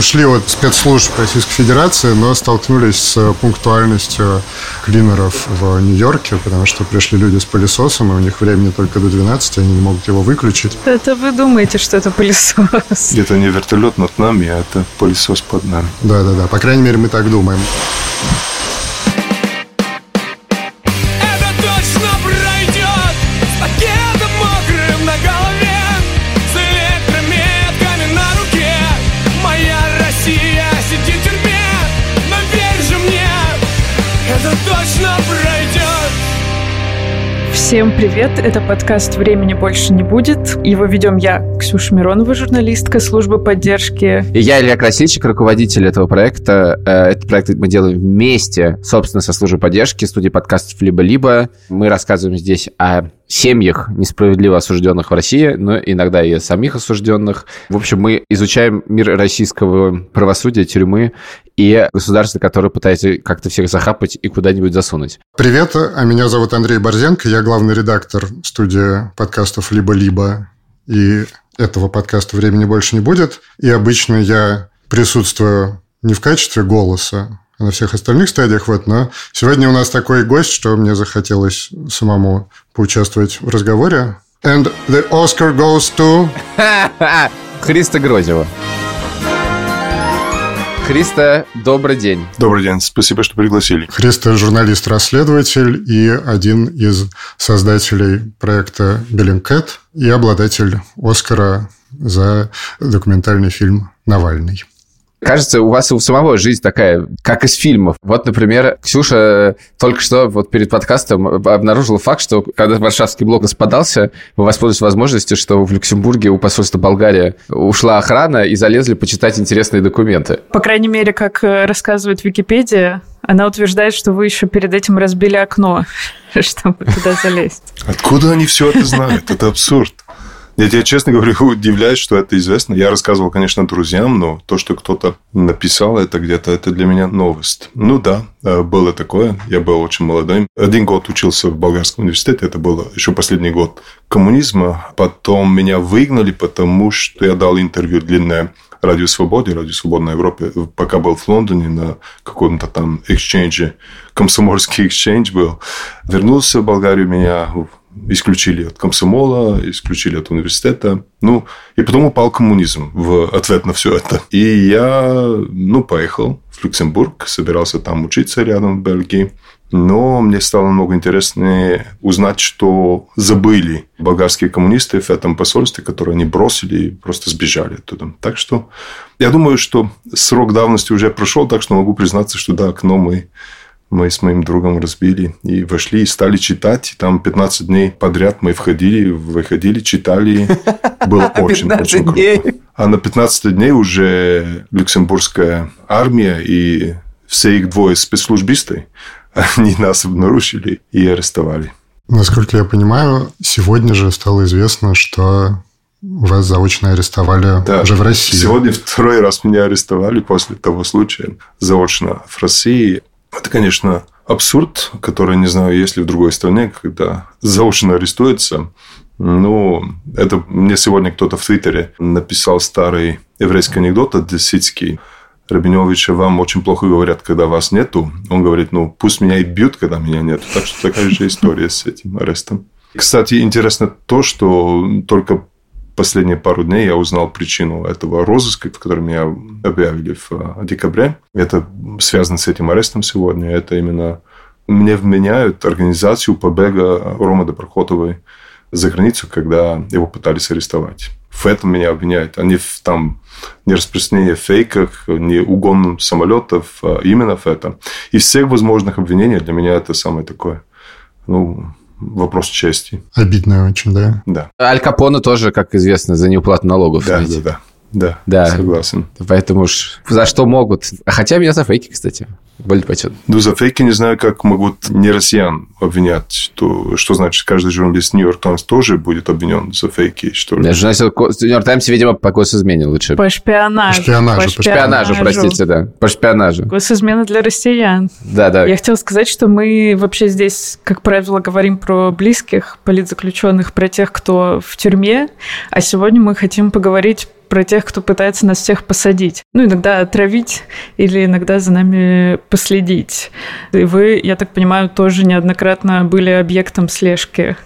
ушли от спецслужб Российской Федерации, но столкнулись с пунктуальностью клинеров в Нью-Йорке, потому что пришли люди с пылесосом, и у них времени только до 12, они не могут его выключить. Это вы думаете, что это пылесос? Это не вертолет над нами, а это пылесос под нами. Да, по крайней мере, мы так думаем. Всем привет, это подкаст «Времени больше не будет». Его ведем я, Ксюша Миронова, журналистка службы поддержки. И я, Илья Красильщик, руководитель этого проекта. Этот проект мы делаем вместе, собственно, со службой поддержки, студией подкастов «Либо-либо». Мы рассказываем здесь о семьях, несправедливо осужденных в России, но иногда и самих осужденных. В общем, мы изучаем мир российского правосудия, тюрьмы и государства, которые пытаются как-то всех захапать и куда-нибудь засунуть. Привет, а меня зовут Андрей Борзенко, я главный редактор студии подкастов «Либо-либо», и этого подкаста «Времени больше не будет». И обычно я присутствую не в качестве голоса, на всех остальных стадиях, но сегодня у нас такой гость, что мне захотелось самому поучаствовать в разговоре. And the Oscar goes to... Христо Грозева. Христо, добрый день. Добрый день, спасибо, что пригласили. Христо – журналист-расследователь и один из создателей проекта Bellingcat и обладатель Оскара за документальный фильм «Навальный». Кажется, у вас у самого жизнь такая, как из фильмов. Вот, например, Ксюша только что вот перед подкастом обнаружила факт, что когда Варшавский блок распадался, вы воспользовались возможностью, что в Люксембурге у посольства Болгарии ушла охрана и залезли почитать интересные документы. По крайней мере, как рассказывает Википедия, она утверждает, что вы еще перед этим разбили окно, чтобы туда залезть. Откуда они все это знают? Это абсурд. Я, честно говоря, удивляюсь, что это известно. Я рассказывал, конечно, друзьям, но то, что кто-то написал это где-то, это для меня новость. Ну да, было такое. Я был очень молодым. 1 год учился в болгарском университете. Это было еще последний год коммунизма. Потом меня выгнали, потому что я дал интервью длинное Радио Свободе, Радио Свободной Европе, пока был в Лондоне на каком-то там эксченже, комсомольский эксченж был. Вернулся в Болгарию, меня исключили от комсомола, исключили от университета. Ну, и потом упал коммунизм в ответ на все это. И я, поехал в Люксембург, собирался там учиться рядом в Бельгии. Но мне стало намного интереснее узнать, что забыли болгарские коммунисты в этом посольстве, которое они бросили и просто сбежали оттуда. Так что я думаю, что срок давности уже прошел, так что могу признаться, что да, окно мы с моим другом разбили и вошли, и стали читать. Там 15 дней подряд мы входили, выходили, читали. Было очень-очень круто. А на 15 дней уже люксембургская армия и все их двое спецслужбисты, они нас обнаружили и арестовали. Насколько я понимаю, сегодня же стало известно, что вас заочно арестовали уже в России. Сегодня 2-й раз меня арестовали после того случая заочно в России. Это, конечно, абсурд, который, не знаю, есть ли в другой стране, когда заочно арестуется. Но это мне сегодня кто-то в Твиттере написал старый еврейский анекдот одесситский. Рабиновича, вам очень плохо говорят, когда вас нету. Он говорит, пусть меня и бьют, когда меня нету. Так что такая же история с этим арестом. Кстати, интересно то, что только последние пару дней я узнал причину этого розыска, в котором меня объявили в декабре. Это связано с этим арестом сегодня. Это именно мне вменяют организацию побега Ромы Доброхотовой за границу, когда его пытались арестовать. В этом меня обвиняют. Они там не распространение фейков, не угон самолетов, а именно в этом. Из всех возможных обвинений для меня это самое такое, вопрос чести. Обидно очень, да? Да. Аль Капоне тоже, как известно, за неуплату налогов. Да, согласен. Поэтому уж за что могут. Хотя меня за фейки, кстати, более почетно. За фейки не знаю, как могут не россиян обвинять. Что значит, каждый журналист New York Times тоже будет обвинен за фейки? Что ли? Журналист New York Times, видимо, по госизмене лучше. По шпионажу. По шпионажу. Госизмена для россиян. Да. Я хотела сказать, что мы вообще здесь, как правило, говорим про близких политзаключенных, про тех, кто в тюрьме. А сегодня мы хотим поговорить про тех, кто пытается нас всех посадить. Ну, иногда отравить или иногда за нами последить. И вы, я так понимаю, тоже неоднократно были объектом слежки.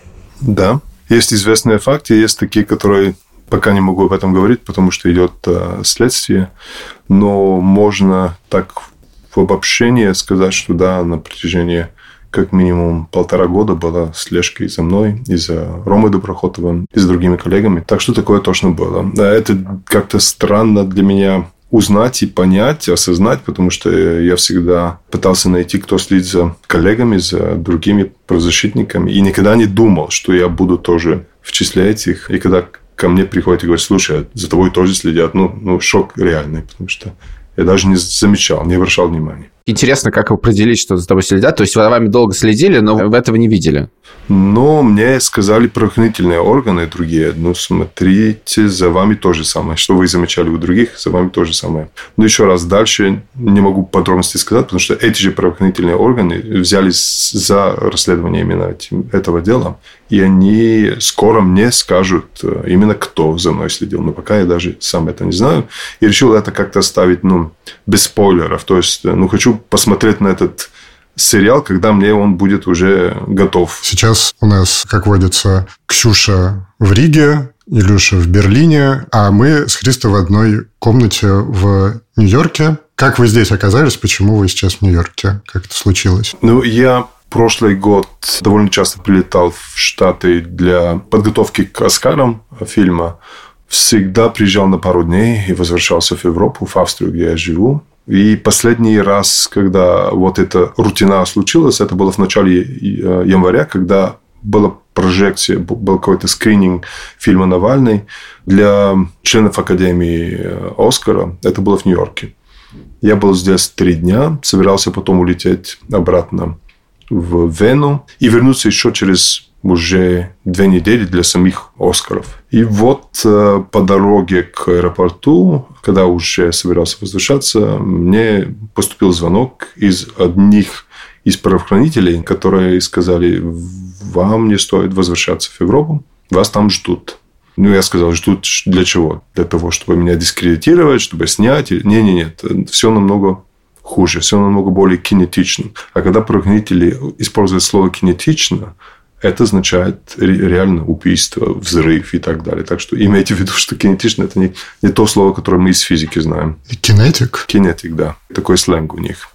Да. Есть известные факты, есть такие, которые... Пока не могу об этом говорить, потому что идет следствие. Но можно так в обобщении сказать, что да, на протяжении как минимум 1,5 года была слежка и за мной, и за Ромой Доброхотовым, и за другими коллегами. Так что такое точно было. Это как-то странно для меня узнать и понять, осознать, потому что я всегда пытался найти, кто следит за коллегами, за другими правозащитниками. И никогда не думал, что я буду тоже в числе этих. И когда... Ко мне приходят и говорят, слушай, за тобой тоже следят. Ну, шок реальный, потому что я даже не замечал, не обращал внимания. Интересно, как определить, что за тобой следят? То есть, за вами долго следили, но вы этого не видели? Но мне сказали правоохранительные органы и другие. Ну, смотрите, за вами то же самое. Что вы замечали у других, за вами то же самое. Но еще раз, дальше не могу подробности сказать, потому что эти же правоохранительные органы взялись за расследование именно этого дела. И они скоро мне скажут именно, кто за мной следил. Но пока я даже сам это не знаю. И решил это как-то оставить, без спойлеров. То есть, хочу посмотреть на этот сериал, когда мне он будет уже готов. Сейчас у нас, как водится, Ксюша в Риге, Илюша в Берлине, а мы с Христо в одной комнате в Нью-Йорке. Как вы здесь оказались? Почему вы сейчас в Нью-Йорке? Как это случилось? Я прошлый год довольно часто прилетал в Штаты для подготовки к «Оскарам» фильма. Всегда приезжал на пару дней и возвращался в Европу, в Австрию, где я живу. И последний раз, когда вот эта рутина случилась, это было в начале января, когда была прожекция, был какой-то скрининг фильма «Навальный» для членов Академии Оскара. Это было в Нью-Йорке. Я был здесь 3 дня, собирался потом улететь обратно в Вену и вернуться еще через уже 2 недели для самих «Оскаров». И вот по дороге к аэропорту, когда уже собирался возвращаться, мне поступил звонок из одних из правоохранителей, которые сказали, вам не стоит возвращаться в Европу, вас там ждут. Я сказал, ждут для чего? Для того, чтобы меня дискредитировать, чтобы снять? Нет, все намного хуже, все намного более кинетично. А когда правоохранители используют слово «кинетично», это означает реально убийство, взрыв и так далее. Так что имейте в виду, что кинетично – это не то слово, которое мы из физики знаем. Кинетик? Кинетик, да. Такой сленг у них.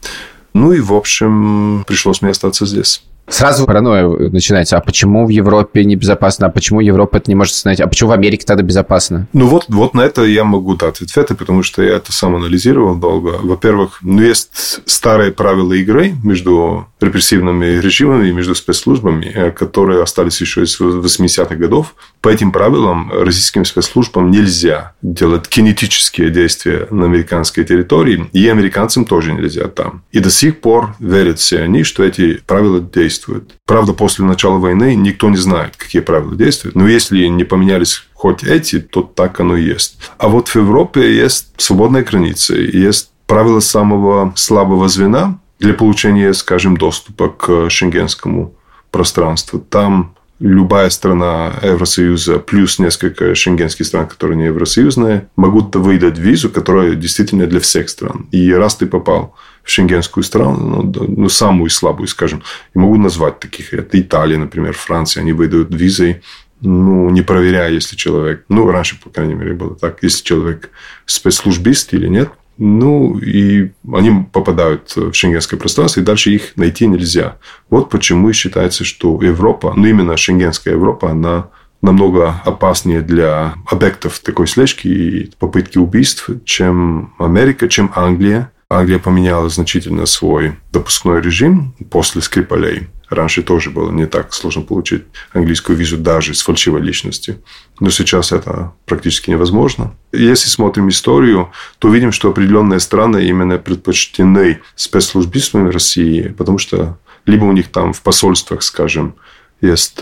В общем, пришлось мне остаться здесь. Сразу паранойя начинается. А почему в Европе небезопасно? А почему Европа это не может остановить? А почему в Америке тогда безопасно? Вот на это я могу дать ответы, потому что я это сам анализировал долго. Во-первых, есть старые правила игры между репрессивными режимами и между спецслужбами, которые остались еще из 80-х годов. По этим правилам российским спецслужбам нельзя делать кинетические действия на американской территории, и американцам тоже нельзя там. И до сих пор верят все они, что эти правила действуют. Правда, после начала войны никто не знает, какие правила действуют. Но если не поменялись хоть эти, то так оно и есть. А вот в Европе есть свободные границы, есть правила самого слабого звена для получения, скажем, доступа к шенгенскому пространству. Там любая страна Евросоюза плюс несколько шенгенских стран, которые не евросоюзные, могут выдать визу, которая действительно для всех стран. И раз ты попал в шенгенскую страну, самую слабую, скажем, и могу назвать таких. Это Италия, например, Франция. Они выдают визы, не проверяя, если человек... Раньше, по крайней мере, было так. Если человек спецслужбист или нет. И они попадают в шенгенское пространство, и дальше их найти нельзя. Вот почему считается, что Европа, именно шенгенская Европа, она намного опаснее для объектов такой слежки и попытки убийств, чем Америка, чем Англия. Англия поменяла значительно свой допускной режим после Скрипалей. Раньше тоже было не так сложно получить английскую визу даже с фальшивой личностью. Но сейчас это практически невозможно. Если смотрим историю, то видим, что определенные страны именно предпочтены спецслужбистами России, потому что либо у них там в посольствах, скажем, есть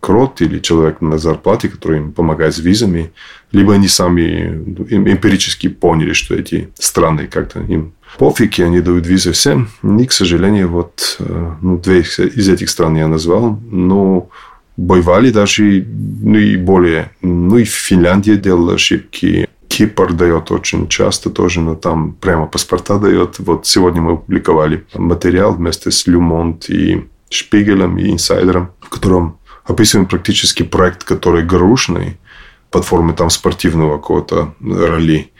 крот или человек на зарплате, который им помогает с визами, либо они сами эмпирически поняли, что эти страны как-то им пофиг, и они дают визы всем. И, к сожалению, 2 из этих стран я назвал, но бывали даже и более. И Финляндия делала ошибки. Кипр дает очень часто тоже, но там прямо паспорта дает. Вот сегодня мы опубликовали материал вместе с Le Monde и Шпигелем и Инсайдером, в котором описываем практически проект, который ГРУшный, под формой там спортивного какого-то ралли.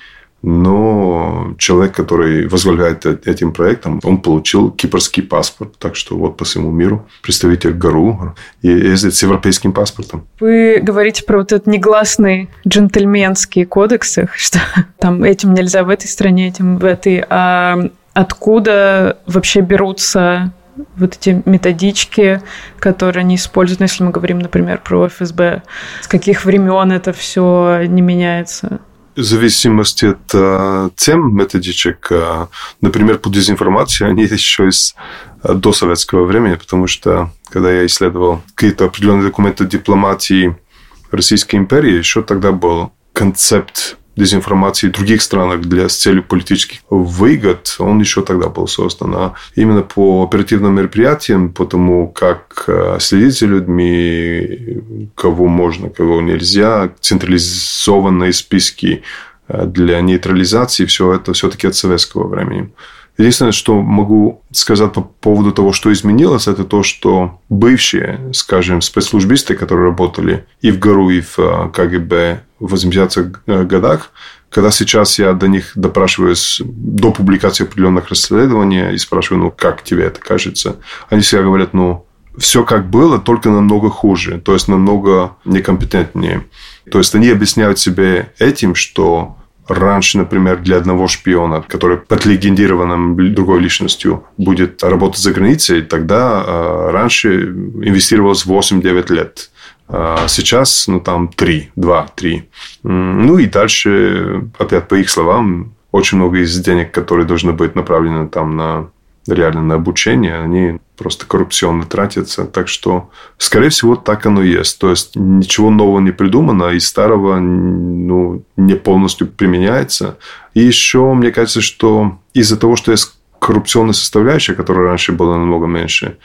Но человек, который возглавляет этим проектом, он получил кипрский паспорт. Так что вот по всему миру представитель ГРУ ездит с европейским паспортом. Вы говорите про вот этот негласный джентльменский кодекс, что там этим нельзя в этой стране, этим в этой. А откуда вообще берутся вот эти методички, которые они используют, если мы говорим, например, про ФСБ? С каких времен это все не меняется? В зависимости от тем методичек, например, по дезинформации, они еще из досоветского времени, потому что, когда я исследовал какие-то определенные документы дипломатии Российской империи, еще тогда был концепт дезинформации в других странах с целью политических выгод, он еще тогда был создан. А именно по оперативным мероприятиям, по тому, как следить за людьми, кого можно, кого нельзя, централизованные списки для нейтрализации, все это все-таки от советского времени. Единственное, что могу сказать по поводу того, что изменилось, это то, что бывшие, скажем, спецслужбисты, которые работали и в ГРУ, и в КГБ в 80-х годах, когда сейчас я до них допрашиваюсь до публикации определенных расследований и спрашиваю, ну, как тебе это кажется, они всегда говорят, ну, все как было, только намного хуже, то есть намного некомпетентнее. То есть они объясняют себе этим, что раньше, например, для одного шпиона, который под легендированным другой личностью будет работать за границей, тогда раньше инвестировалось 8-9 лет. Сейчас, ну, там 2-3. Ну, и дальше, опять по их словам, очень много из денег, которые должны быть направлены там на реально на обучение, они просто коррупционно тратятся. Так что, скорее всего, так оно и есть. То есть, ничего нового не придумано, и старого, ну, не полностью применяется. И еще, мне кажется, что из-за того, что есть коррупционная составляющая, которая раньше была намного меньше,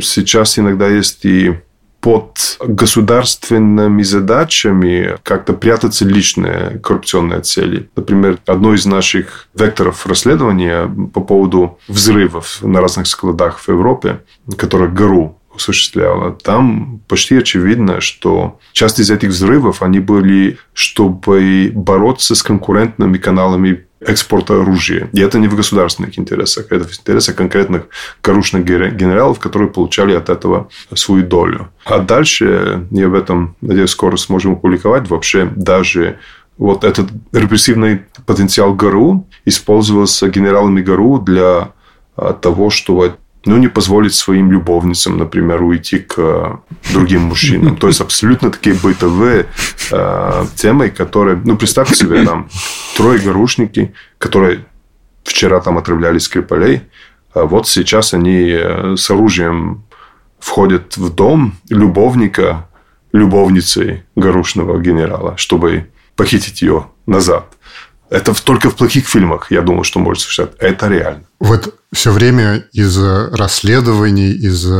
сейчас иногда есть и под государственными задачами как-то прятаться личные коррупционные цели. Например, одно из наших векторов расследования по поводу взрывов на разных складах в Европе, которые ГРУ осуществляла, там почти очевидно, что часть из этих взрывов, они были, чтобы бороться с конкурентными каналами экспорта оружия. И это не в государственных интересах, это в интересах конкретных коррупционных генералов, которые получали от этого свою долю. А дальше, я об этом, надеюсь, скоро сможем опубликовать, вообще даже вот этот репрессивный потенциал ГРУ использовался генералами ГРУ для того, чтобы, ну, не позволить своим любовницам, например, уйти к другим мужчинам. То есть, абсолютно такие бытовые темы, которые... Ну, представьте себе, там, 3 ГРУшники, которые вчера там отравляли Скрипалей, а вот сейчас они с оружием входят в дом любовника, любовницы ГРУшного генерала, чтобы похитить ее назад. Это только в плохих фильмах, я думаю, что может существовать. Это реально. Вот все время из расследований, из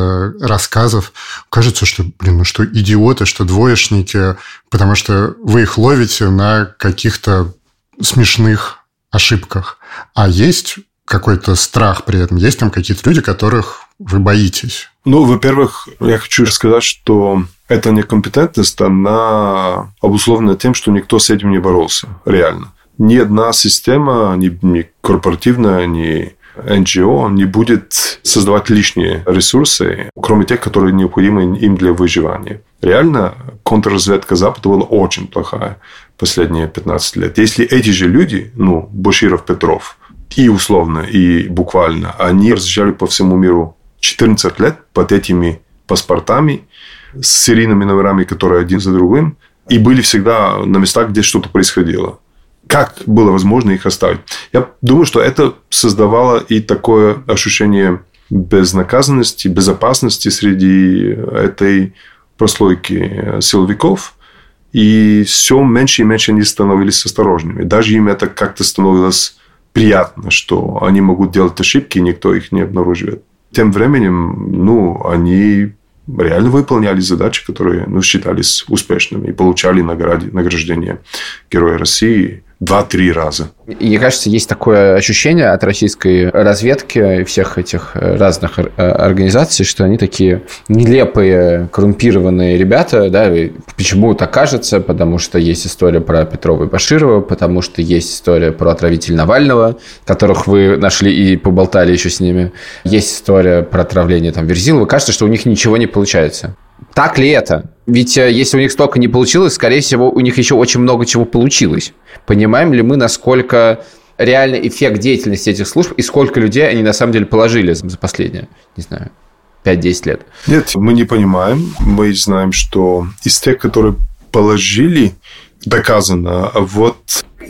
рассказов кажется, что, блин, ну что идиоты, что двоечники, потому что вы их ловите на каких-то смешных ошибках. А есть какой-то страх при этом? Есть там какие-то люди, которых вы боитесь? Ну, во-первых, я хочу сказать, что эта некомпетентность, она обусловлена тем, что никто с этим не боролся, реально. Ни одна система, ни корпоративная, ни NGO не будет создавать лишние ресурсы, кроме тех, которые необходимы им для выживания. Реально, контрразведка Запада была очень плохая последние 15 лет. Если эти же люди, ну, Баширов, Петров, и условно, и буквально, они разъезжали по всему миру 14 лет под этими паспортами, с серийными номерами, которые один за другим, и были всегда на местах, где что-то происходило. Как было возможно их оставить? Я думаю, что это создавало и такое ощущение безнаказанности, безопасности среди этой прослойки силовиков. И все меньше и меньше они становились осторожными. Даже им это как-то становилось приятно, что они могут делать ошибки, и никто их не обнаруживает. Тем временем, ну, они реально выполняли задачи, которые, ну, считались успешными и получали награждение Героя России, 2-3 раза. И, кажется, есть такое ощущение от российской разведки и всех этих разных организаций, что они такие нелепые, коррумпированные ребята, да, почему так кажется, потому что есть история про Петрова и Баширова, потому что есть история про отравителя Навального, которых вы нашли и поболтали еще с ними, есть история про отравление там Верзилова, кажется, что у них ничего не получается. Так ли это? Ведь если у них столько не получилось, скорее всего, у них еще очень много чего получилось. Понимаем ли мы, насколько реальный эффект деятельности этих служб и сколько людей они на самом деле положили за последние, не знаю, 5-10 лет? Нет, мы не понимаем. Мы знаем, что из тех, которые положили, доказано, а вот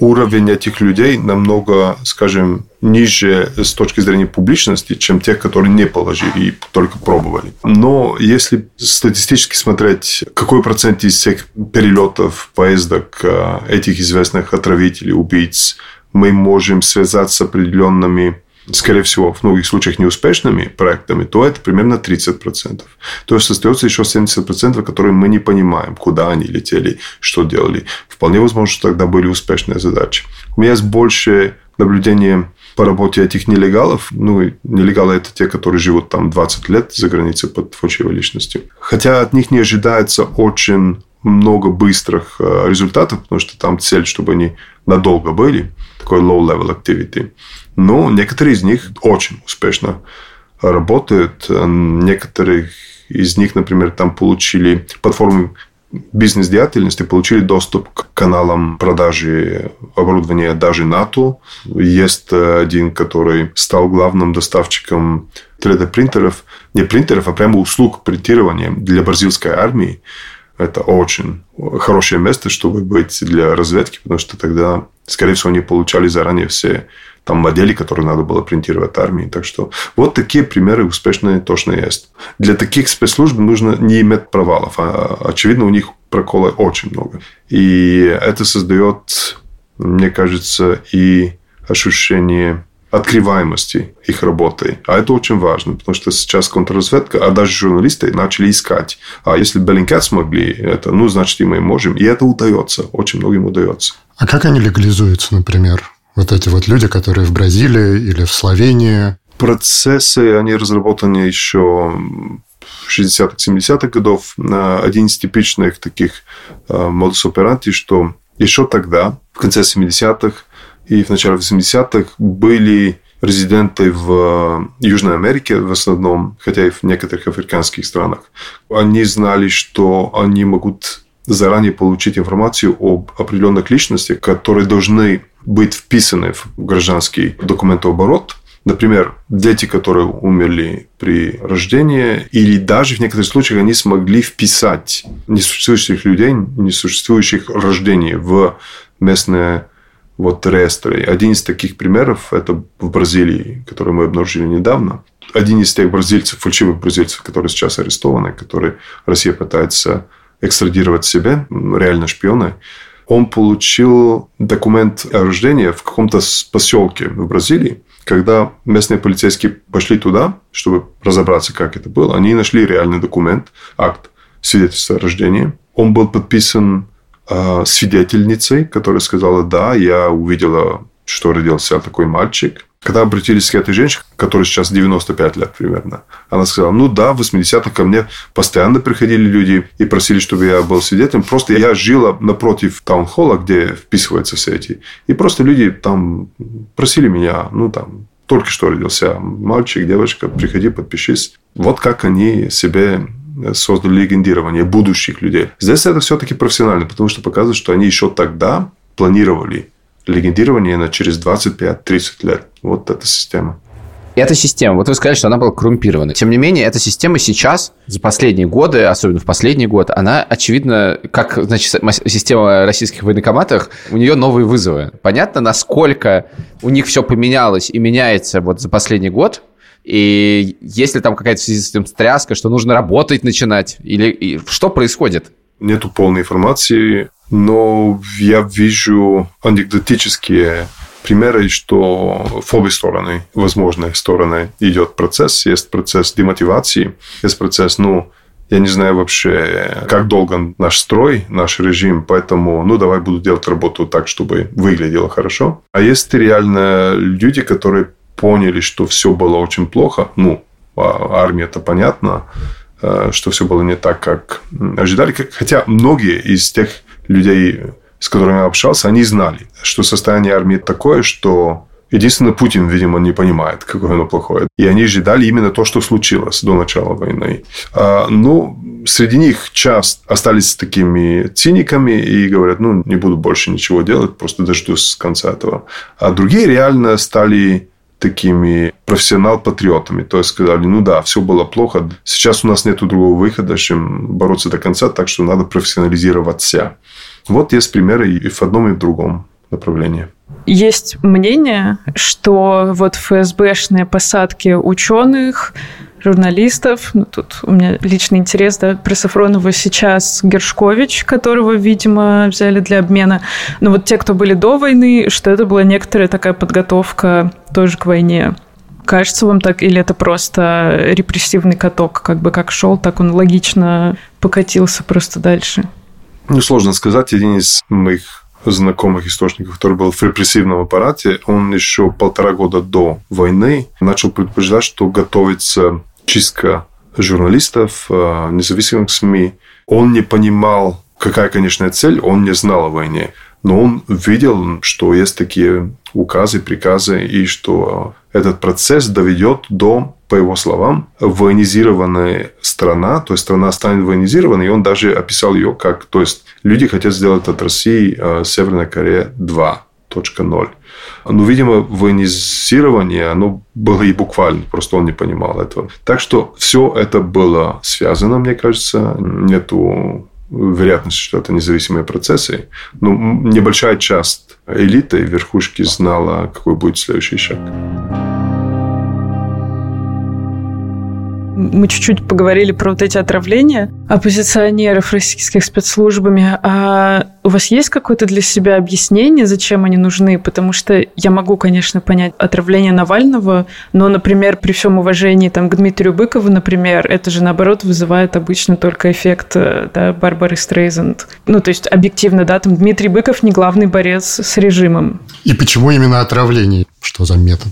уровень этих людей намного, скажем, ниже с точки зрения публичности, чем те, которые не положили и только пробовали. Но если статистически смотреть, какой процент из всех перелетов, поездок этих известных отравителей, убийц, мы можем связать с определенными, скорее всего, в многих случаях неуспешными проектами, то это примерно 30%. То есть, остается еще 70%, которые мы не понимаем, куда они летели, что делали. Вполне возможно, что тогда были успешные задачи. У меня есть больше наблюдения по работе этих нелегалов. Ну, нелегалы – это те, которые живут там 20 лет за границей под фальшивой личностью. Хотя от них не ожидается очень много быстрых результатов, потому что там цель, чтобы они надолго были. Такой low-level activity. Но некоторые из них очень успешно работают. Некоторых из них, например, там получили под формой бизнес-деятельности, получили доступ к каналам продажи оборудования даже НАТО. Есть один, который стал главным доставщиком 3D-принтеров. Не принтеров, а прямо услуг принтирования для бразильской армии. Это очень хорошее место, чтобы быть для разведки, потому что тогда, скорее всего, они получали заранее все там модели, которые надо было принтировать армии. Так что вот такие примеры успешные точно есть. Для таких спецслужб нужно не иметь провалов. А, очевидно, у них проколы очень много. И это создает, мне кажется, и ощущение открываемости их работы. А это очень важно, потому что сейчас контрразведка, а даже журналисты начали искать. А если Bellingcat смогли это, ну, значит, и мы можем. И это удается. Очень многим удается. А как они легализуются, например? Вот эти вот люди, которые в Бразилии или в Словении? Процессы, они разработаны еще в 60-х, 70-х годов. Один из типичных таких модус операнди, что еще тогда, в конце 70-х, и в начале 80-х были резиденты в Южной Америке в основном, хотя и в некоторых африканских странах. Они знали, что они могут заранее получить информацию об определенных личностях, которые должны быть вписаны в гражданский документооборот. Например, дети, которые умерли при рождении, или даже в некоторых случаях они смогли вписать несуществующих людей, несуществующих рождений в местное вот реестры. Один из таких примеров – это в Бразилии, который мы обнаружили недавно. Один из тех бразильцев, фальшивых бразильцев, которые сейчас арестованы, которые Россия пытается экстрадировать себе, реально шпионы, он получил документ о рождении в каком-то поселке в Бразилии. Когда местные полицейские пошли туда, чтобы разобраться, как это было, они нашли реальный документ, акт свидетельства о рождении. Он был подписан свидетельницей, которая сказала: да, я увидела, что родился такой мальчик. Когда обратились к этой женщине, которой сейчас 95 лет примерно, она сказала: ну да, в 80-х ко мне постоянно приходили люди и просили, чтобы я был свидетелем. Просто я жила напротив таунхолла, где вписываются все эти. И просто люди там просили меня, ну там, только что родился мальчик, девочка, приходи, подпишись. Вот как они себе создали легендирование будущих людей. Здесь это все-таки профессионально, потому что показывает, что они еще тогда планировали легендирование на через 25-30 лет. Вот эта система. Эта система, вот вы сказали, что она была коррумпирована. Тем не менее, эта система сейчас, за последние годы, особенно в последний год, она, очевидно, как, значит, система российских военкоматов, у нее новые вызовы. Понятно, насколько у них все поменялось и меняется вот за последний год? И есть ли там какая-то в связи с этим стряска, что нужно работать начинать? Или что происходит? Нету полной информации, но я вижу анекдотические примеры, что в обе стороны, возможные стороны, идет процесс. Есть процесс демотивации, есть процесс, ну, Я не знаю вообще, как долго наш строй, наш режим, поэтому, давай буду делать работу так, чтобы выглядело хорошо. А есть реально люди, которые поняли, что все было очень плохо, армия-то понятно, что все было не так, как ожидали. Хотя многие из тех людей, с которыми я общался, они знали, что состояние армии такое, что... Единственное, Путин, видимо, не понимает, какое оно плохое. И они ожидали именно то, что случилось до начала войны. Среди них часто остались такими циниками и говорят, не буду больше ничего делать, просто дождусь конца этого. А другие реально стали такими профессионал-патриотами. То есть, сказали, все было плохо. Сейчас у нас нет другого выхода, чем бороться до конца, так что надо профессионализироваться. Вот есть примеры и в одном, и в другом направлении. Есть мнение, что ФСБшные посадки ученых, журналистов, тут у меня личный интерес, про Сафронова сейчас Гершкович, которого, видимо, взяли для обмена, но те, кто были до войны, что это была некоторая такая подготовка тоже к войне. Кажется вам так, или это просто репрессивный каток, как шел, так он логично покатился просто дальше? Сложно сказать, один из моих знакомых источников, который был в репрессивном аппарате, он еще 1.5 года до войны начал предупреждать, что готовится чистка журналистов, независимых СМИ. Он не понимал, какая конечная цель, он не знал о войне. Но он видел, что есть такие указы, приказы, и что этот процесс доведет до, по его словам, военизированной страны. То есть, страна станет военизированной, и он даже описал ее как... То есть, люди хотят сделать от России Северная Корея 2.0. Видимо, военизирование, оно было и буквально. Просто он не понимал этого. Так что, все это было связано, мне кажется. Нету... вероятность, что это независимые процессы. Но небольшая часть элиты и верхушки знала, какой будет следующий шаг. Мы чуть-чуть поговорили про эти отравления оппозиционеров российских спецслужбами. А у вас есть какое-то для себя объяснение, зачем они нужны? Потому что я могу, конечно, понять отравление Навального, но, например, при всем уважении к Дмитрию Быкову, например, это же, наоборот, вызывает обычно только эффект Барбары Стрейзанд. То есть, объективно, Дмитрий Быков не главный борец с режимом. И почему именно отравление? Что за метод?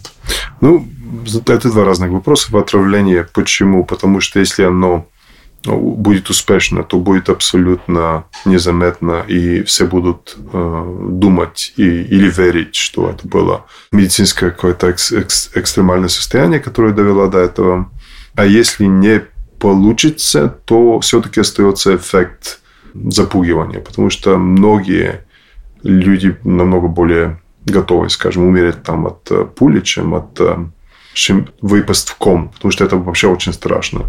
Это два разных вопроса. Отравление. Почему? Потому что если оно будет успешно, то будет абсолютно незаметно, и все будут думать или верить, что это было медицинское какое-то экстремальное состояние, которое довело до этого. А если не получится, то все-таки остается эффект запугивания, потому что многие люди намного более готовы, скажем, умереть от пули, чем выпастком, потому что это вообще очень страшно.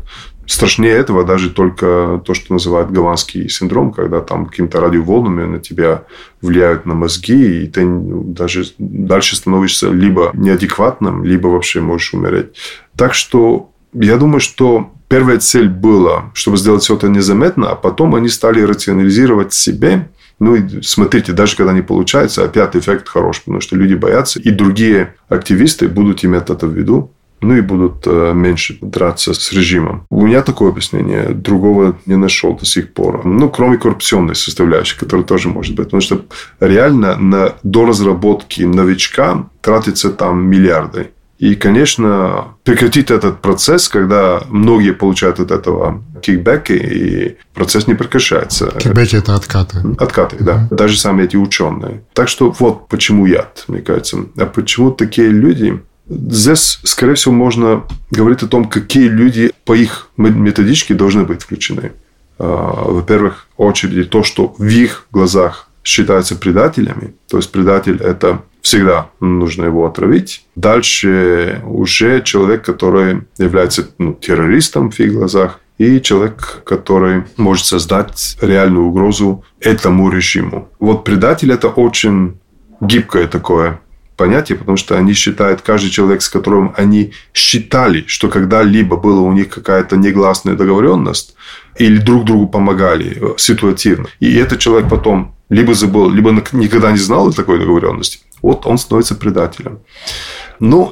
Страшнее этого даже только то, что называют голландский синдром, когда какими-то радиоволнами на тебя влияют на мозги, и ты даже дальше становишься либо неадекватным, либо вообще можешь умереть. Так что я думаю, что первая цель была, чтобы сделать все это незаметно, а потом они стали рационализировать себе. И смотрите, даже когда не получается, опять эффект хорош, потому что люди боятся, и другие активисты будут иметь это в виду, и будут меньше драться с режимом. У меня такое объяснение, другого не нашел до сих пор. Кроме коррупционной составляющей, которая тоже может быть. Потому что реально до разработки новичка тратится миллиарды. И, конечно, прекратить этот процесс, когда многие получают от этого кикбэки, и процесс не прекращается. Кикбэки – это откаты. Откаты, да. Даже сами эти ученые. Так что вот почему яд, мне кажется. А почему такие люди? Здесь, скорее всего, можно говорить о том, какие люди по их методичке должны быть включены. Во-первых, очереди то, что в их глазах считаются предателями. То есть, предатель – это... Всегда нужно его отравить. Дальше уже человек, который является террористом в их глазах, и человек, который может создать реальную угрозу этому режиму. Предатель – это очень гибкое такое понятие, потому что они считают, каждый человек, с которым они считали, что когда-либо была у них какая-то негласная договоренность, или друг другу помогали ситуативно. И этот человек потом либо забыл, либо никогда не знал о такой договоренности. Он становится предателем.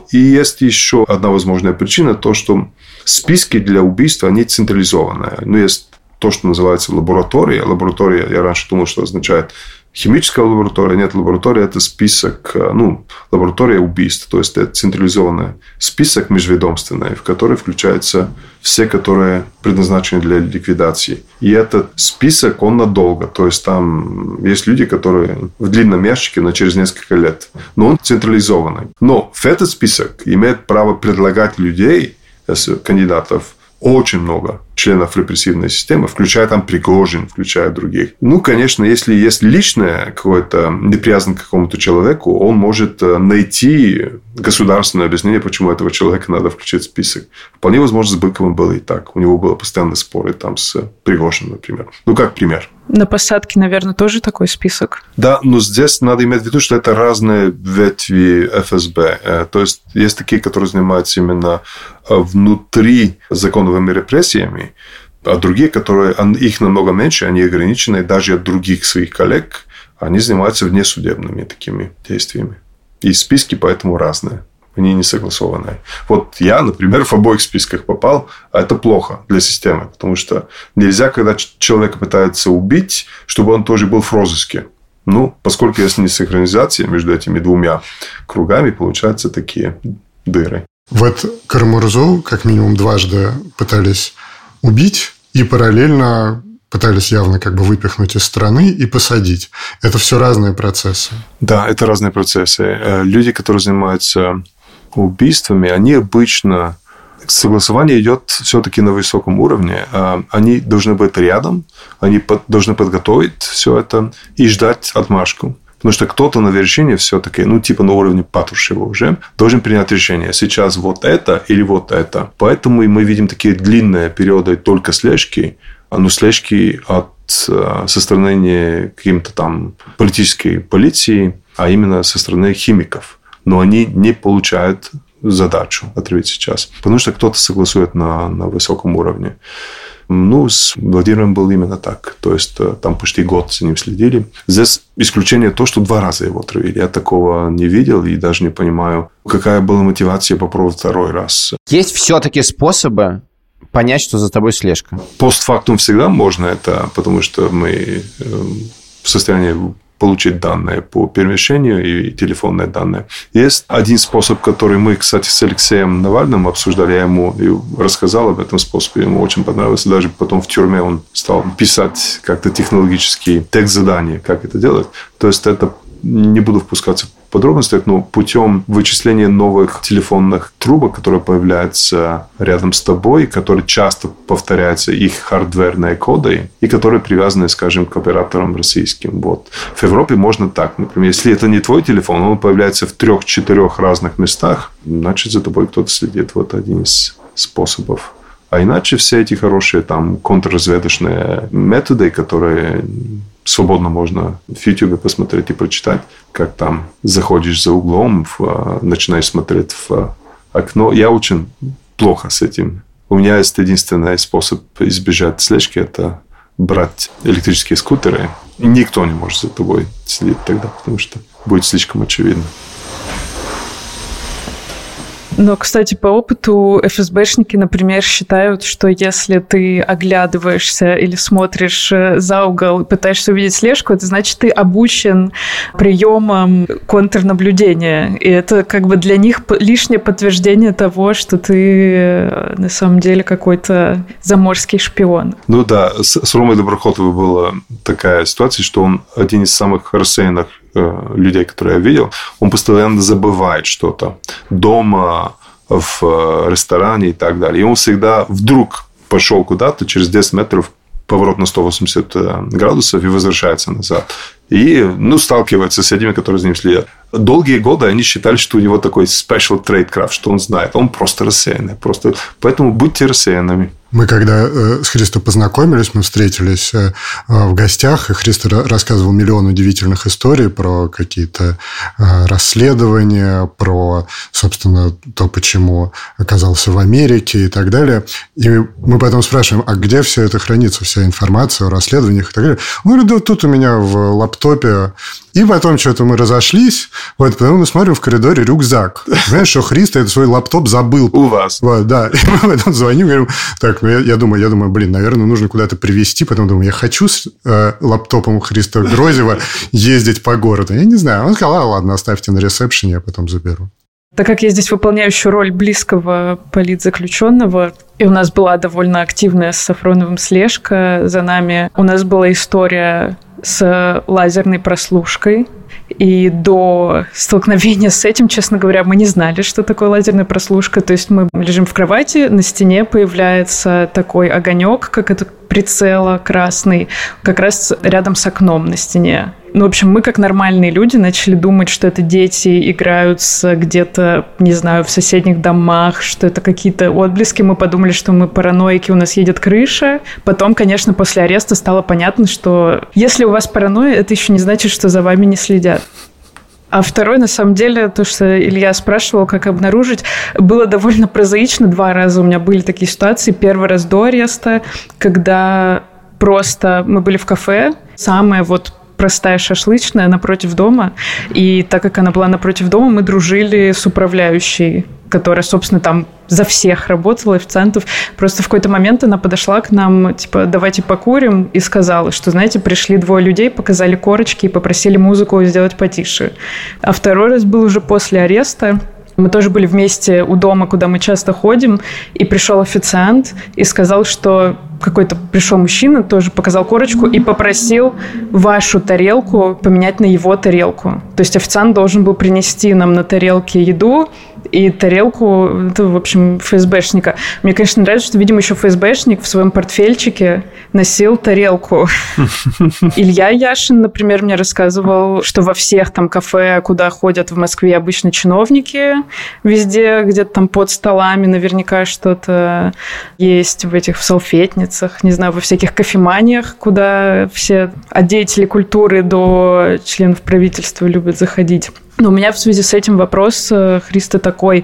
И есть еще одна возможная причина, то, что списки для убийств, они централизованные. Ну, есть то, что называется лаборатория. Лаборатория, я раньше думал, что означает химическая лаборатория. Нет, лаборатория – это список, ну, лаборатория убийств. То есть, это централизованный список межведомственный, в который включаются все, которые предназначены для ликвидации. И этот список, он надолго. То есть, там есть люди, которые в длинном ящике, но через несколько лет. Но он централизованный. Но в этот список имеет право предлагать людей, кандидатов, очень много членов репрессивной системы, включая там Пригожин, включая других. Ну, конечно, если есть личная какая-то неприязнь к какому-то человеку, он может найти государственное объяснение, почему этого человека надо включить в список. Вполне возможно, с Быковым было и так. У него были постоянные споры там с Пригожиным, например. Ну, как пример. На посадке, наверное, тоже такой список? Да, но здесь надо иметь в виду, что это разные ветви ФСБ. То есть, есть такие, которые занимаются именно внутри законовыми репрессиями, а другие, которые их намного меньше, они ограничены, даже от других своих коллег, они занимаются внесудебными такими действиями. И списки поэтому разные, они не согласованные. Вот я, например, в обоих списках попал, а это плохо для системы, потому что нельзя, когда человека пытаются убить, чтобы он тоже был в розыске. Ну, поскольку есть несинхронизация между этими двумя кругами, получаются такие дыры. Вот Кормурзу как минимум дважды пытались убить и параллельно пытались явно как бы выпихнуть из страны и посадить. Это все разные процессы. Да, это разные процессы. Люди, которые занимаются убийствами, они обычно... Согласование идет все-таки на высоком уровне. Они должны быть рядом, они должны подготовить все это и ждать отмашку. Потому что кто-то на вершине все-таки, ну, типа на уровне Патрушева уже, должен принять решение. Сейчас вот это или вот это. Поэтому мы видим такие длинные периоды только слежки, но слежки со стороны не каким-то там политической полиции, а именно со стороны химиков. Но они не получают задачу отрывить сейчас. Потому что кто-то согласует на высоком уровне. Ну, с Владимиром было именно так. То есть, там почти год за ним следили. Здесь исключение то, что 2 раза его отравили. Я такого не видел и даже не понимаю, какая была мотивация попробовать 2 раз. Есть все-таки способы понять, что за тобой слежка? Постфактум всегда можно это, потому что мы в состоянии получить данные по перемещению и телефонные данные. Есть один способ, который мы, кстати, с Алексеем Навальным обсуждали, я ему рассказал об этом способе, ему очень понравилось, даже потом в тюрьме он стал писать как-то технологический текст задания, как это делать. То есть, это, не буду впускаться в подробности, но путем вычисления новых телефонных трубок, которые появляются рядом с тобой, которые часто повторяются, их хардверные коды, и которые привязаны, скажем, к операторам российским. Вот. В Европе можно так. Например, если это не твой телефон, он появляется в 3-4 разных местах, значит, за тобой кто-то следит. Вот один из способов. А иначе все эти хорошие там контрразведочные методы, которые... Свободно можно в Ютубе посмотреть и прочитать, как там заходишь за углом, начинаешь смотреть в окно. Я очень плохо с этим. У меня есть единственный способ избежать слежки – это брать электрические скутеры. Никто не может за тобой следить тогда, потому что будет слишком очевидно. Но, кстати, по опыту ФСБшники, например, считают, что если ты оглядываешься или смотришь за угол и пытаешься увидеть слежку, это значит, ты обучен приемам контрнаблюдения. И это как бы для них лишнее подтверждение того, что ты на самом деле какой-то заморский шпион. Ну да, с Ромой Доброхотовым была такая ситуация, что он один из самых рассеянных людей, которые я видел, он постоянно забывает что-то. Дома, в ресторане и так далее. И он всегда вдруг пошел куда-то, через 10 метров поворот на 180 градусов и возвращается назад. И, ну, сталкивается с соседями, которые за ним следят. Долгие годы они считали, что у него такой special tradecraft, что он знает. Он просто рассеянный. Поэтому будьте рассеянными. Мы когда с Христо познакомились, мы встретились в гостях, и Христо рассказывал миллион удивительных историй про какие-то расследования, про, собственно, то, почему оказался в Америке и так далее. И мы потом спрашиваем, а где все это хранится, вся информация о расследованиях и так далее. Он говорит, да тут у меня в лаптопе. И потом что-то мы разошлись, вот, потом мы смотрим в коридоре рюкзак. Знаешь, что Христо этот свой лаптоп забыл. У вас. Вот, да. И мы потом звоним, говорим, так, ну, я думаю, блин, наверное, нужно куда-то привезти. Потом думаю, я хочу с лаптопом Христо Грозева ездить по городу. Я не знаю. Он сказал, ладно, оставьте на ресепшене, я потом заберу. Так как я здесь выполняю еще роль близкого политзаключенного, и у нас была довольно активная с Сафроновым слежка за нами, у нас была история с лазерной прослушкой. И до столкновения с этим, честно говоря, мы не знали, что такое лазерная прослушка. То есть мы лежим в кровати, на стене появляется такой огонек, как это прицела красный, как раз рядом с окном на стене. Ну, в общем, мы, как нормальные люди, начали думать, что это дети играются где-то, не знаю, в соседних домах, что это какие-то отблески. Мы подумали, что мы параноики, у нас едет крыша. Потом, конечно, после ареста стало понятно, что если у вас паранойя, это еще не значит, что за вами не следят. А второй, на самом деле, то, что Илья спрашивал, как обнаружить, было довольно прозаично. 2 раза у меня были такие ситуации. Первый раз до ареста, когда просто мы были в кафе, самое вот простая шашлычная напротив дома. И так как она была напротив дома, мы дружили с управляющей, которая, собственно, там за всех работала, официантов. Просто в какой-то момент она подошла к нам, типа, давайте покурим, и сказала, что, знаете, пришли 2 людей, показали корочки и попросили музыку сделать потише. А второй раз был уже после ареста. Мы тоже были вместе у дома, куда мы часто ходим, и пришел официант и сказал, что какой-то пришел мужчина, тоже показал корочку и попросил вашу тарелку поменять на его тарелку. То есть официант должен был принести нам на тарелке еду и тарелку, это, в общем, ФСБшника. Мне, конечно, нравится, что, видимо, еще ФСБшник в своем портфельчике носил тарелку. Илья Яшин, например, мне рассказывал, что во всех там кафе, куда ходят в Москве обычно чиновники, везде где-то там под столами наверняка что-то есть в этих в салфетницах, не знаю, во всяких кофеманиях, куда все от деятелей культуры до членов правительства любят заходить. Но у меня в связи с этим вопрос, Христо, такой.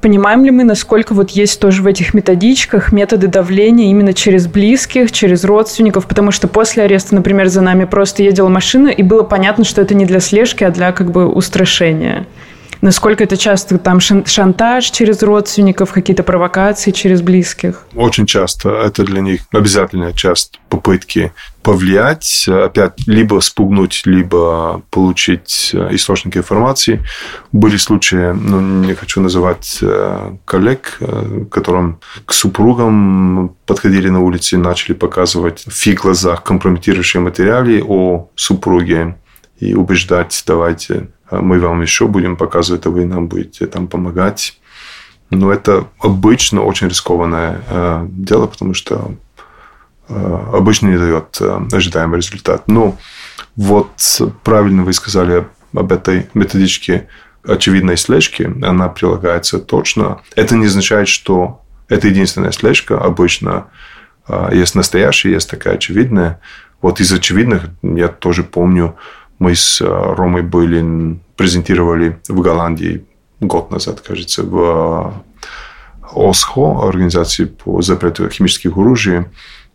Понимаем ли мы, насколько вот есть тоже в этих методичках методы давления именно через близких, через родственников? Потому что после ареста, например, за нами просто ездила машина, и было понятно, что это не для слежки, а для как бы устрашения. Насколько это часто там шантаж через родственников, какие-то провокации через близких? Очень часто. Это для них обязательная часть попытки повлиять, опять либо спугнуть, либо получить источники информации. Были случаи, ну, не хочу называть коллег, которым к супругам подходили на улице, начали показывать в их глазах компрометирующие материалы о супруге и убеждать, давайте, мы вам еще будем показывать, а вы нам будете там помогать. Но это обычно очень рискованное дело, потому что обычно не дает ожидаемый результат. Но вот правильно вы сказали об этой методичке очевидной слежки. Она прилагается точно. Это не означает, что это единственная слежка. Обычно есть настоящая, есть такая очевидная. Вот из очевидных я тоже помню, мы с Ромой были, презентировали в Голландии год назад, кажется, в ОСХО, Организации по запрету химических оружий,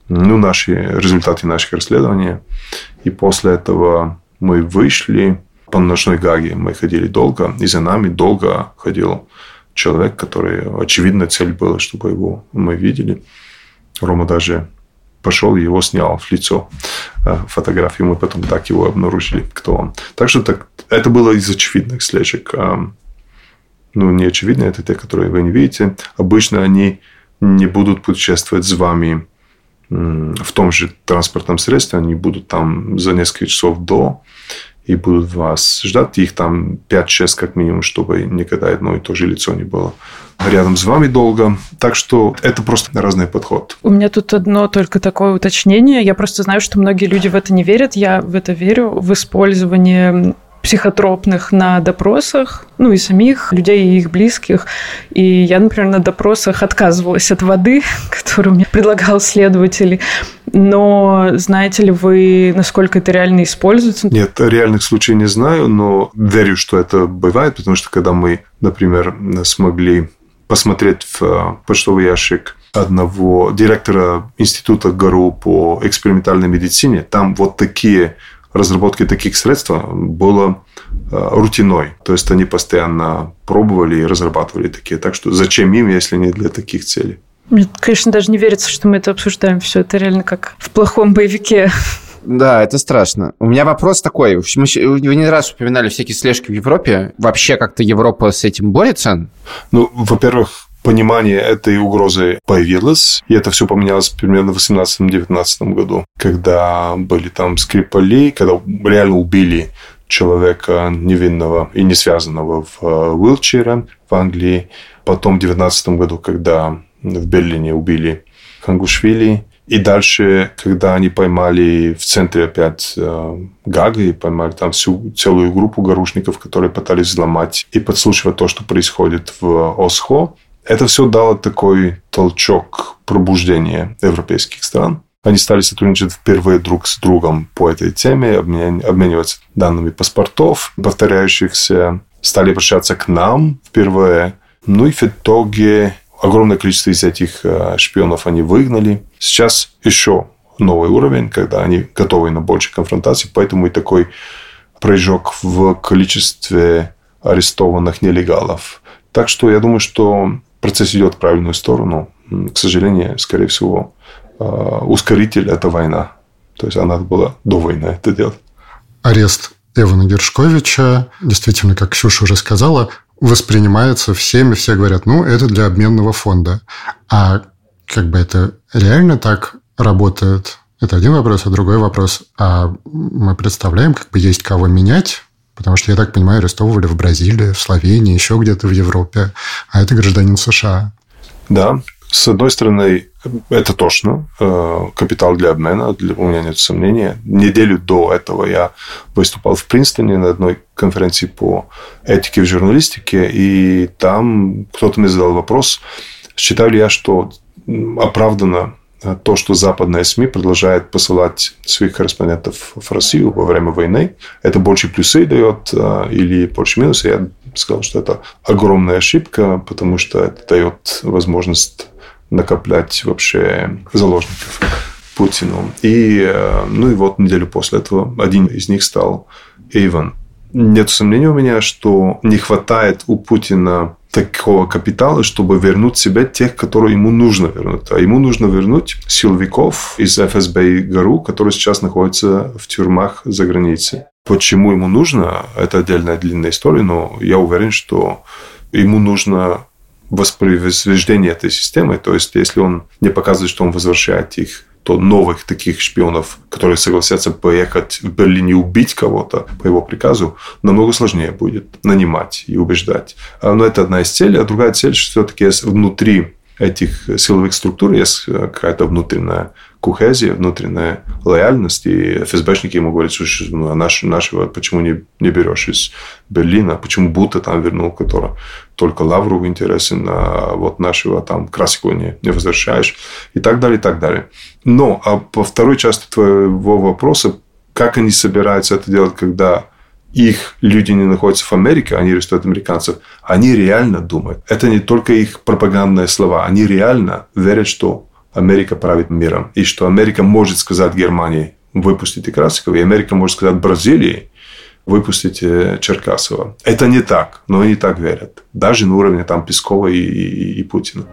ну, наши результаты наших расследований. И после этого мы вышли по ночной Гаге. Мы ходили долго, и за нами долго ходил человек, который, очевидно, цель была, чтобы его мы видели. Рома даже пошел и его снял в лицо фотографию. Мы потом так его обнаружили, кто он. Так что так, это было из очевидных слежек. Ну, не очевидные, это те, которые вы не видите. Обычно они не будут путешествовать с вами в том же транспортном средстве. Они будут там за несколько часов до и будут вас ждать. Их там 5-6 как минимум, чтобы никогда одно и то же лицо не было рядом с вами долго. Так что это просто разный подход. У меня тут одно только такое уточнение. Я просто знаю, что многие люди в это не верят. Я в это верю, в использование психотропных на допросах, ну и самих людей, и их близких. И я, например, на допросах отказывалась от воды, которую мне предлагал следователь. Но знаете ли вы, насколько это реально используется? Нет, реальных случаев не знаю, но верю, что это бывает, потому что когда мы, например, смогли посмотреть в почтовый ящик одного директора института ГРУ по экспериментальной медицине, там вот такие разработки таких средств было рутиной. То есть, они постоянно пробовали и разрабатывали такие. Так что зачем им, если не для таких целей? Мне, конечно, даже не верится, что мы это обсуждаем. Все это реально как в плохом боевике. Да, это страшно. У меня вопрос такой. Вы не раз упоминали всякие слежки в Европе. Вообще как-то Европа с этим борется? Ну, во-первых, понимание этой угрозы появилось, и это все поменялось примерно в 18-19 году, когда были там Скрипали, когда реально убили человека невинного и не связанного в Уилчире в Англии. Потом в 19 году, когда в Берлине убили Хангушвили. И дальше, когда они поймали в центре опять Гага, и поймали там всю целую группу горушников, которые пытались взломать и подслушивать то, что происходит в ОСХО, это все дало такой толчок пробуждения европейских стран. Они стали сотрудничать впервые друг с другом по этой теме, обмениваться данными паспортов повторяющихся, стали обращаться к нам впервые. Ну и в итоге огромное количество из этих шпионов они выгнали. Сейчас еще новый уровень, когда они готовы на больше конфронтаций, поэтому и такой прыжок в количестве арестованных нелегалов. Так что я думаю, что процесс идет в правильную сторону. К сожалению, скорее всего, ускоритель – это война. То есть, она была до войны это делать. Арест Эвана Гершковича, действительно, как Ксюша уже сказала, воспринимается всеми, все говорят, ну, это для обменного фонда. А как бы это реально так работает? Это один вопрос, а другой вопрос. А мы представляем, как бы есть кого менять? Потому что, я так понимаю, арестовывали в Бразилии, в Словении, еще где-то в Европе. А это гражданин США. Да. С одной стороны, это точно. Капитал для обмена, у меня нет сомнения. Неделю до этого я выступал в Принстоне на одной конференции по этике в журналистике. И там кто-то мне задал вопрос, считаю ли я, что оправдано то, что западные СМИ продолжают посылать своих корреспондентов в Россию во время войны, это больше плюсы дает или больше минусы. Я сказал, что это огромная ошибка, потому что это дает возможность накоплять вообще заложников Путину. И вот неделю после этого один из них стал Эйвен. Нет сомнений у меня, что не хватает у Путина такого капитала, чтобы вернуть себе тех, которые ему нужно вернуть. А ему нужно вернуть силовиков из ФСБ и ГРУ, которые сейчас находятся в тюрьмах за границей. Почему ему нужно? Это отдельная длинная история, но я уверен, что ему нужно воспроизведение этой системы. То есть, если он не показывает, что он возвращает их, то новых таких шпионов, которые согласятся поехать в Берлин и убить кого-то по его приказу, намного сложнее будет нанимать и убеждать. Но это одна из целей. А другая цель, что все-таки внутри этих силовых структур есть какая-то внутренняя кохезия, внутренняя лояльность. И ФСБшники ему говорят, слушай, нашего почему не берешь из Берлина? Почему Бута там вернул, который только Лавру интересен, а вот нашего там Красику не возвращаешь? И так далее, и так далее. Но по второй части твоего вопроса, как они собираются это делать, когда их люди не находятся в Америке, они арестуют американцев, они реально думают. Это не только их пропагандные слова. Они реально верят, что Америка правит миром. И что Америка может сказать Германии, выпустите Красикова. И Америка может сказать Бразилии, выпустите Черкасова. Это не так, но они так верят. Даже на уровне там Пескова и Путина.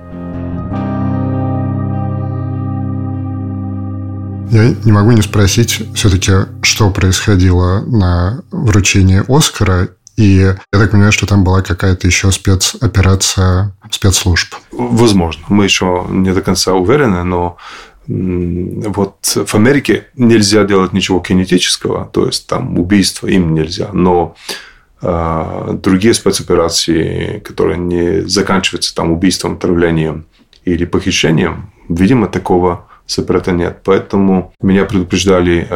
Я не могу не спросить все-таки, что происходило на вручении «Оскара». И я так понимаю, что там была какая-то еще спецоперация спецслужб. Возможно. Мы еще не до конца уверены, но вот в Америке нельзя делать ничего кинетического, то есть, там убийства им нельзя, но другие спецоперации, которые не заканчиваются там убийством, отравлением или похищением, видимо, такого запрета нет. Поэтому меня предупреждали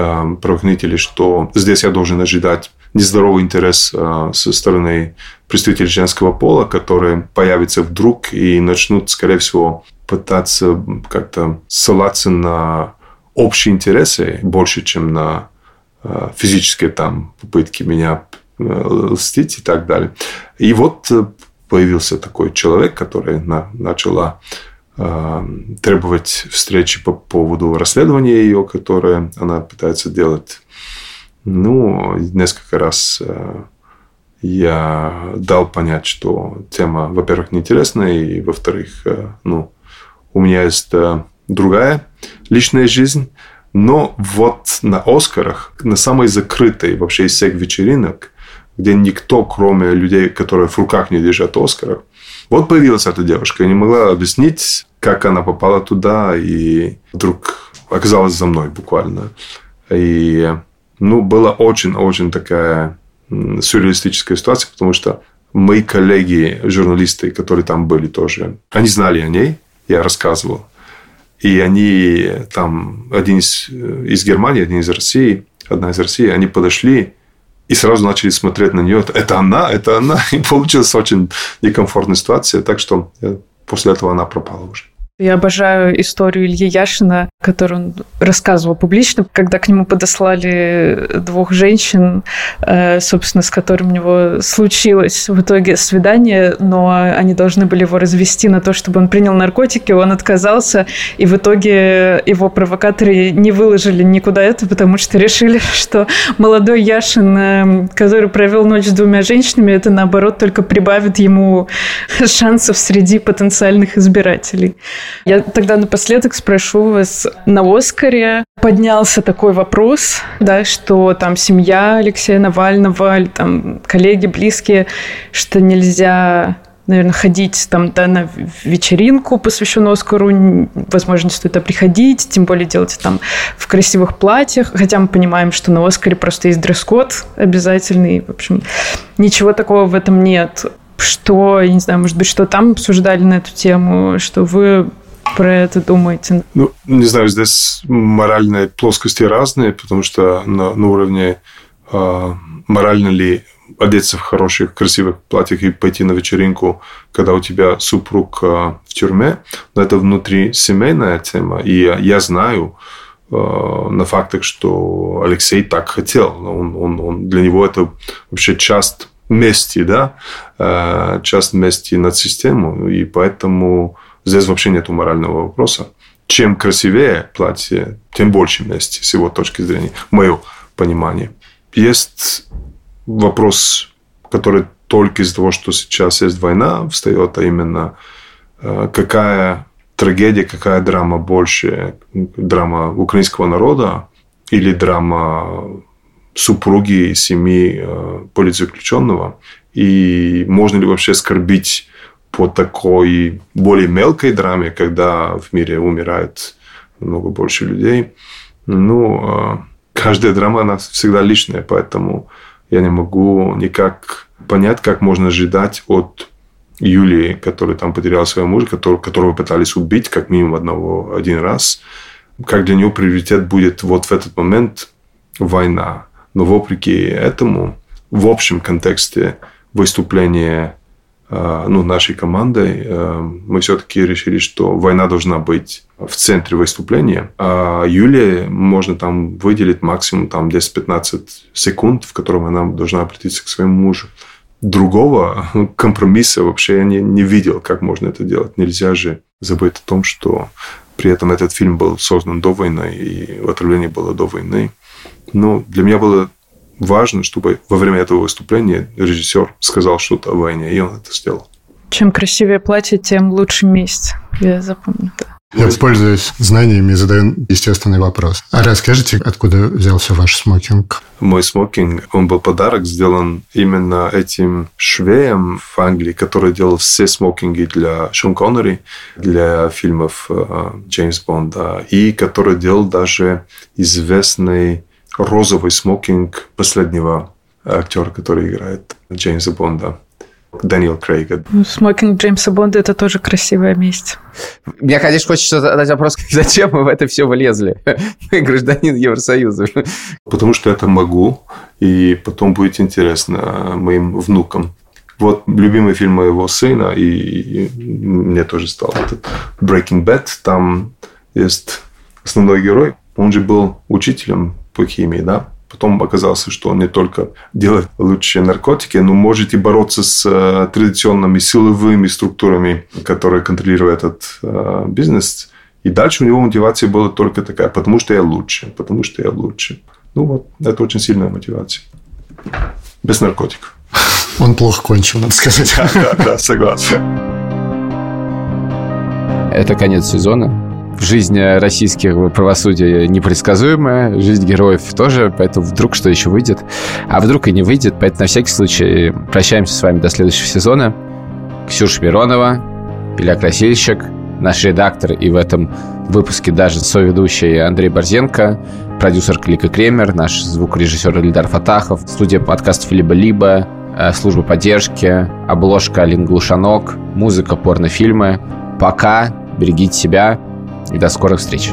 правоохранители, что здесь я должен ожидать нездоровый интерес со стороны представителей женского пола, которые появятся вдруг и начнут, скорее всего, пытаться как-то ссылаться на общие интересы больше, чем на физические там попытки меня льстить и так далее. И вот появился такой человек, который начала требовать встречи по поводу расследования ее, которое она пытается делать. Ну, несколько раз я дал понять, что тема, во-первых, неинтересная, и, во-вторых, ну, у меня есть другая личная жизнь. Но вот на «Оскарах», на самой закрытой вообще из всех вечеринок, где никто, кроме людей, которые в руках не держат «Оскара», вот появилась эта девушка. Я не могла объяснить, как она попала туда, и вдруг оказалась за мной буквально. И ну, была очень-очень такая сюрреалистическая ситуация, потому что мои коллеги, журналисты, которые там были тоже, они знали о ней, я рассказывал. И они там, один из Германии, один из России, одна из России, они подошли и сразу начали смотреть на нее. Это она, это она. И получилась очень некомфортная ситуация. Так что после этого она пропала уже. Я обожаю историю Ильи Яшина, которую он рассказывал публично, когда к нему подослали двух женщин, собственно, с которыми у него случилось в итоге свидание, но они должны были его развести на то, чтобы он принял наркотики, он отказался, и в итоге его провокаторы не выложили никуда это, потому что решили, что молодой Яшин, который провел ночь с двумя женщинами, это, наоборот, только прибавит ему шансов среди потенциальных избирателей. Я тогда напоследок спрошу вас, на «Оскаре» поднялся такой вопрос, да, что там семья Алексея Навального, там коллеги, близкие, что нельзя, наверное, ходить там, да, на вечеринку, посвященную «Оскару», возможно, стоит приходить, тем более делать там в красивых платьях, хотя мы понимаем, что на «Оскаре» просто есть дресс-код обязательный, в общем, ничего такого в этом нет. Что, я не знаю, может быть, что там обсуждали на эту тему, что вы про это думаете? Ну, не знаю, здесь моральные плоскости разные, потому что на уровне морально ли одеться в хороших, красивых платьях и пойти на вечеринку, когда у тебя супруг в тюрьме, но это внутрисемейная тема. И я знаю на фактах, что Алексей так хотел. Он для него это вообще часть мести, да, часть мести над системой, и поэтому здесь вообще нет морального вопроса. Чем красивее платье, тем больше мести, с его точки зрения, мое понимание. Есть вопрос, который только из-за того, что сейчас есть война, встает, а именно какая трагедия, какая драма больше, драма украинского народа или драма супруги и семьи политзаключенного, и можно ли вообще скорбить по такой более мелкой драме, когда в мире умирает много больше людей. Ну, каждая драма, она всегда личная, поэтому я не могу никак понять, как можно ожидать от Юлии, которая там потеряла своего мужа, которого пытались убить как минимум один раз, как для нее приоритет будет вот в этот момент война. Но вопреки этому, в общем контексте выступления нашей команды, мы все-таки решили, что война должна быть в центре выступления. А Юлия, можно там выделить максимум там, 10-15 секунд, в котором она должна обратиться к своему мужу. Другого компромисса вообще я не видел, как можно это делать. Нельзя же забыть о том, что при этом этот фильм был создан до войны, и отравление было до войны. Но для меня было важно, чтобы во время этого выступления режиссер сказал что-то о войне, и он это сделал. Чем красивее платье, тем лучше месть. Я запомню. Я пользуюсь знаниями и задаю естественный вопрос. А расскажите, откуда взялся ваш смокинг? Мой смокинг, он был подарок, сделан именно этим швеем в Англии, который делал все смокинги для Шон Коннери, для фильмов Джеймс Бонда, и который делал даже известный розовый смокинг последнего актера, который играет Джеймса Бонда. Дэниела Крейга. Смокинг Джеймса Бонда – это тоже красивая месть. Мне, конечно, хочется задать вопрос, зачем мы в это все влезли? Вы гражданин Евросоюза. Потому что это могу, и потом будет интересно моим внукам. Вот любимый фильм моего сына, и мне тоже стал этот Breaking Bad. Там есть основной герой. Он же был учителем по химии, да? Потом оказалось, что он не только делает лучшие наркотики, но может и бороться с традиционными силовыми структурами, которые контролируют этот бизнес. И дальше у него мотивация была только такая: потому что я лучше, потому что я лучше. Ну вот, это очень сильная мотивация. Без наркотиков. Он плохо кончил, надо сказать. Да, согласен. Это конец сезона. Жизнь российских правосудия непредсказуемая, жизнь героев тоже, поэтому вдруг что еще выйдет, а вдруг и не выйдет, поэтому на всякий случай прощаемся с вами до следующего сезона. Ксюша Миронова, Илья Красильщик, наш редактор и в этом выпуске даже соведущий Андрей Борзенко, продюсер Клика Кремер, наш звукорежиссер Эльдар Фатахов, студия подкастов «Либо-либо», служба поддержки, обложка Алин Глушанок, музыка, порнофильмы. Пока, берегите себя. И до скорых встреч.